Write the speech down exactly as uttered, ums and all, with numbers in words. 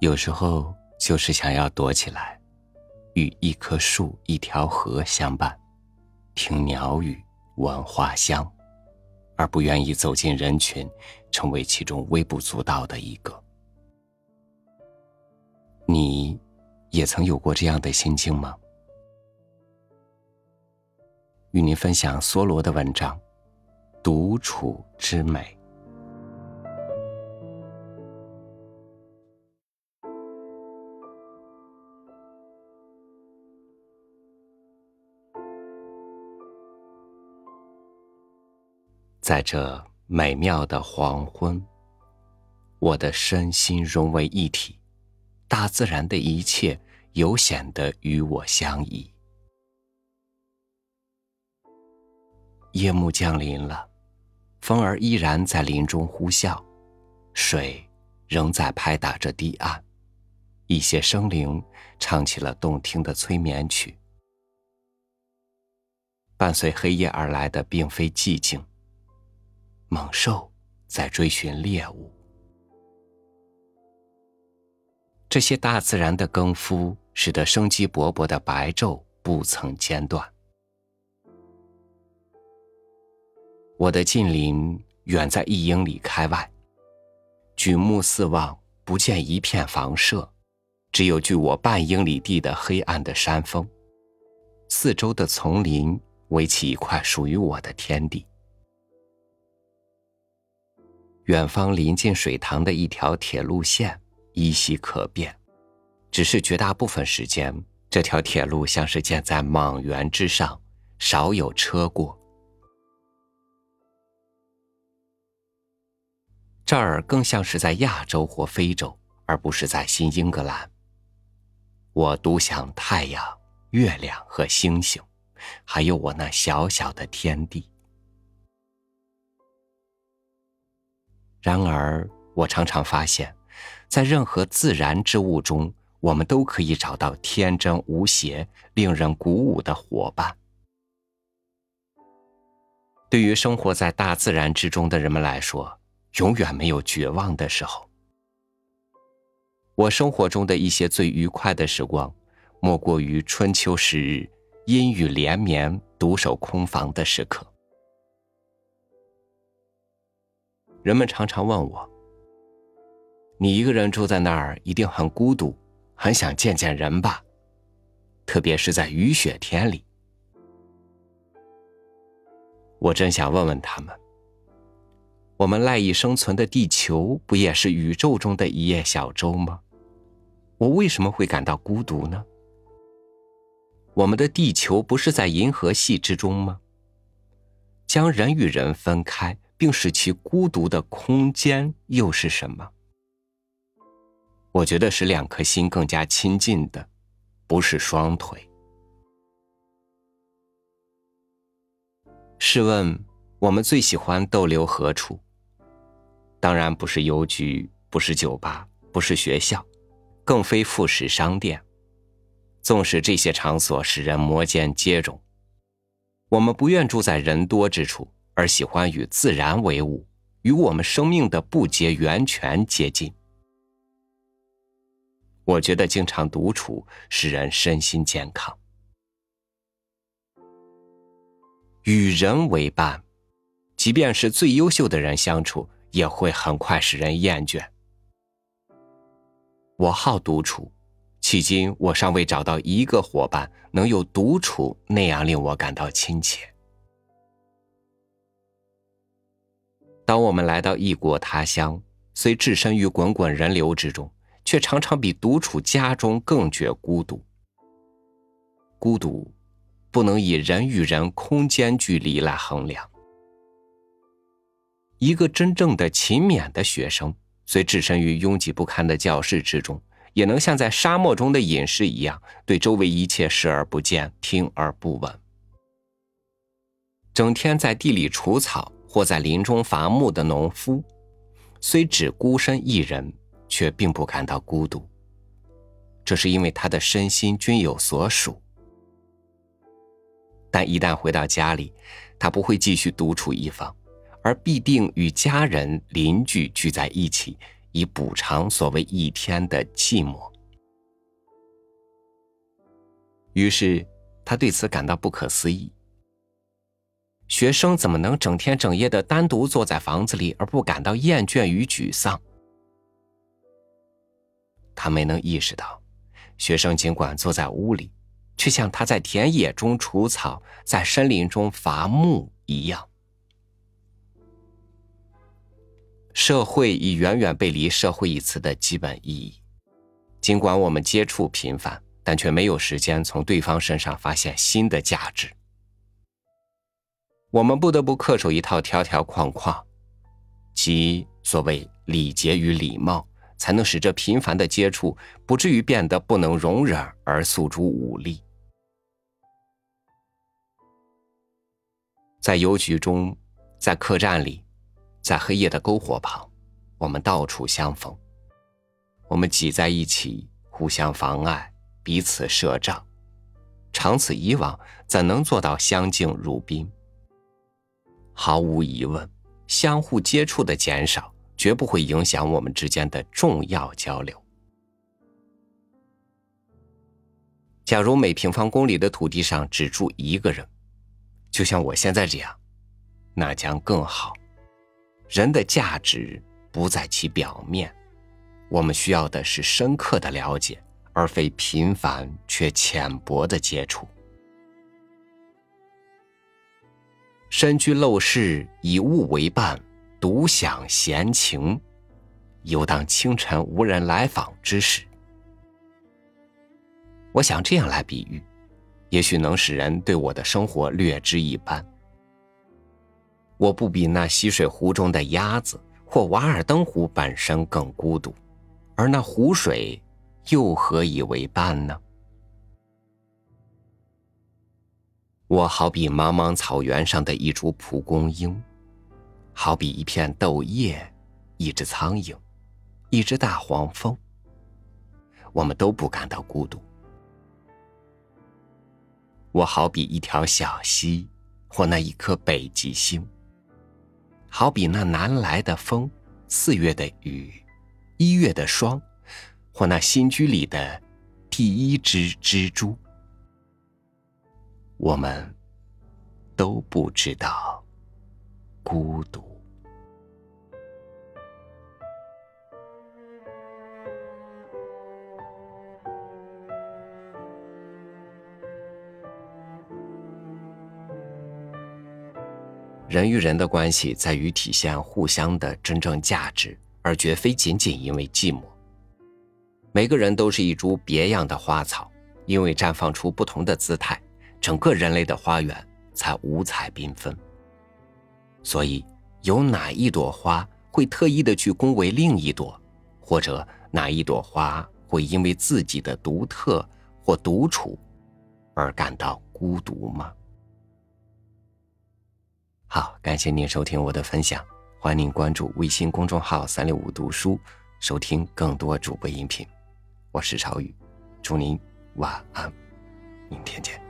有时候就是想要躲起来，与一棵树一条河相伴，听鸟语闻花香，而不愿意走进人群，成为其中微不足道的一个。你也曾有过这样的心境吗？与您分享梭罗的文章《独处之美》。在这美妙的黄昏，我的身心融为一体，大自然的一切有显得与我相宜。夜幕降临了，风儿依然在林中呼啸，水仍在拍打着堤岸，一些生灵唱起了动听的催眠曲。伴随黑夜而来的并非寂静，猛兽在追寻猎物。这些大自然的耕夫使得生机勃勃的白昼不曾间断。我的近邻远在一英里开外，举目四望，不见一片房舍，只有距我半英里地的黑暗的山峰，四周的丛林围起一块属于我的天地。远方临近水塘的一条铁路线依稀可辨，只是绝大部分时间，这条铁路像是建在莽原之上，少有车过。这儿更像是在亚洲或非洲，而不是在新英格兰。我独享太阳、月亮和星星，还有我那小小的天地。然而，我常常发现，在任何自然之物中，我们都可以找到天真无邪、令人鼓舞的伙伴。对于生活在大自然之中的人们来说，永远没有绝望的时候。我生活中的一些最愉快的时光，莫过于春秋时日，阴雨连绵，独守空房的时刻。人们常常问我，你一个人住在那儿一定很孤独，很想见见人吧，特别是在雨雪天里。我真想问问他们，我们赖以生存的地球不也是宇宙中的一叶小舟吗？我为什么会感到孤独呢？我们的地球不是在银河系之中吗？将人与人分开，并使其孤独的空间又是什么？我觉得使两颗心更加亲近的，不是双腿。试问，我们最喜欢逗留何处？当然不是邮局，不是酒吧，不是学校，更非副食商店。纵使这些场所使人摩肩接踵，我们不愿住在人多之处，而喜欢与自然为伍，与我们生命的不竭源泉接近。我觉得经常独处使人身心健康。与人为伴，即便是最优秀的人相处，也会很快使人厌倦。我好独处，迄今我尚未找到一个伙伴能有独处那样令我感到亲切。当我们来到异国他乡，虽置身于滚滚人流之中，却常常比独处家中更觉孤独。孤独不能以人与人空间距离来衡量。一个真正的勤勉的学生，虽置身于拥挤不堪的教室之中，也能像在沙漠中的隐士一样，对周围一切视而不见，听而不闻。整天在地里除草或在林中伐木的农夫，虽只孤身一人，却并不感到孤独。这是因为他的身心均有所属。但一旦回到家里，他不会继续独处一方，而必定与家人、邻居聚在一起，以补偿所谓一天的寂寞。于是他对此感到不可思议，学生怎么能整天整夜的单独坐在房子里而不感到厌倦与沮丧？他没能意识到，学生尽管坐在屋里，却像他在田野中除草，在森林中伐木一样。社会已远远背离社会一词的基本意义，尽管我们接触频繁，但却没有时间从对方身上发现新的价值。我们不得不恪守一套条条框框，即所谓礼节与礼貌，才能使这频繁的接触不至于变得不能容忍而诉诸武力。在邮局中，在客栈里，在黑夜的篝火旁，我们到处相逢，我们挤在一起，互相妨碍，彼此设障，长此以往，怎能做到相敬如宾？毫无疑问，相互接触的减少绝不会影响我们之间的重要交流。假如每平方公里的土地上只住一个人，就像我现在这样，那将更好。人的价值不在其表面，我们需要的是深刻的了解，而非频繁却浅薄的接触。身居陋室，以物为伴，独享闲情，游荡清晨无人来访之时。我想这样来比喻，也许能使人对我的生活略知一斑。我不比那溪水湖中的鸭子或瓦尔登湖本身更孤独，而那湖水又何以为伴呢？我好比茫茫草原上的一株蒲公英，好比一片豆叶，一只苍蝇，一只大黄蜂，我们都不感到孤独。我好比一条小溪，或那一颗北极星，好比那南来的风，四月的雨，一月的霜，或那新居里的第一只蜘蛛，我们都不知道孤独。人与人的关系在于体现互相的真正价值，而绝非仅仅因为寂寞。每个人都是一株别样的花草，因为绽放出不同的姿态，整个人类的花园才五彩缤纷。所以有哪一朵花会特意的去恭维另一朵，或者哪一朵花会因为自己的独特或独处而感到孤独吗？好，感谢您收听我的分享，欢迎您关注微信公众号三六五读书，收听更多主播音频。我是朝宇，祝您晚安，明天见。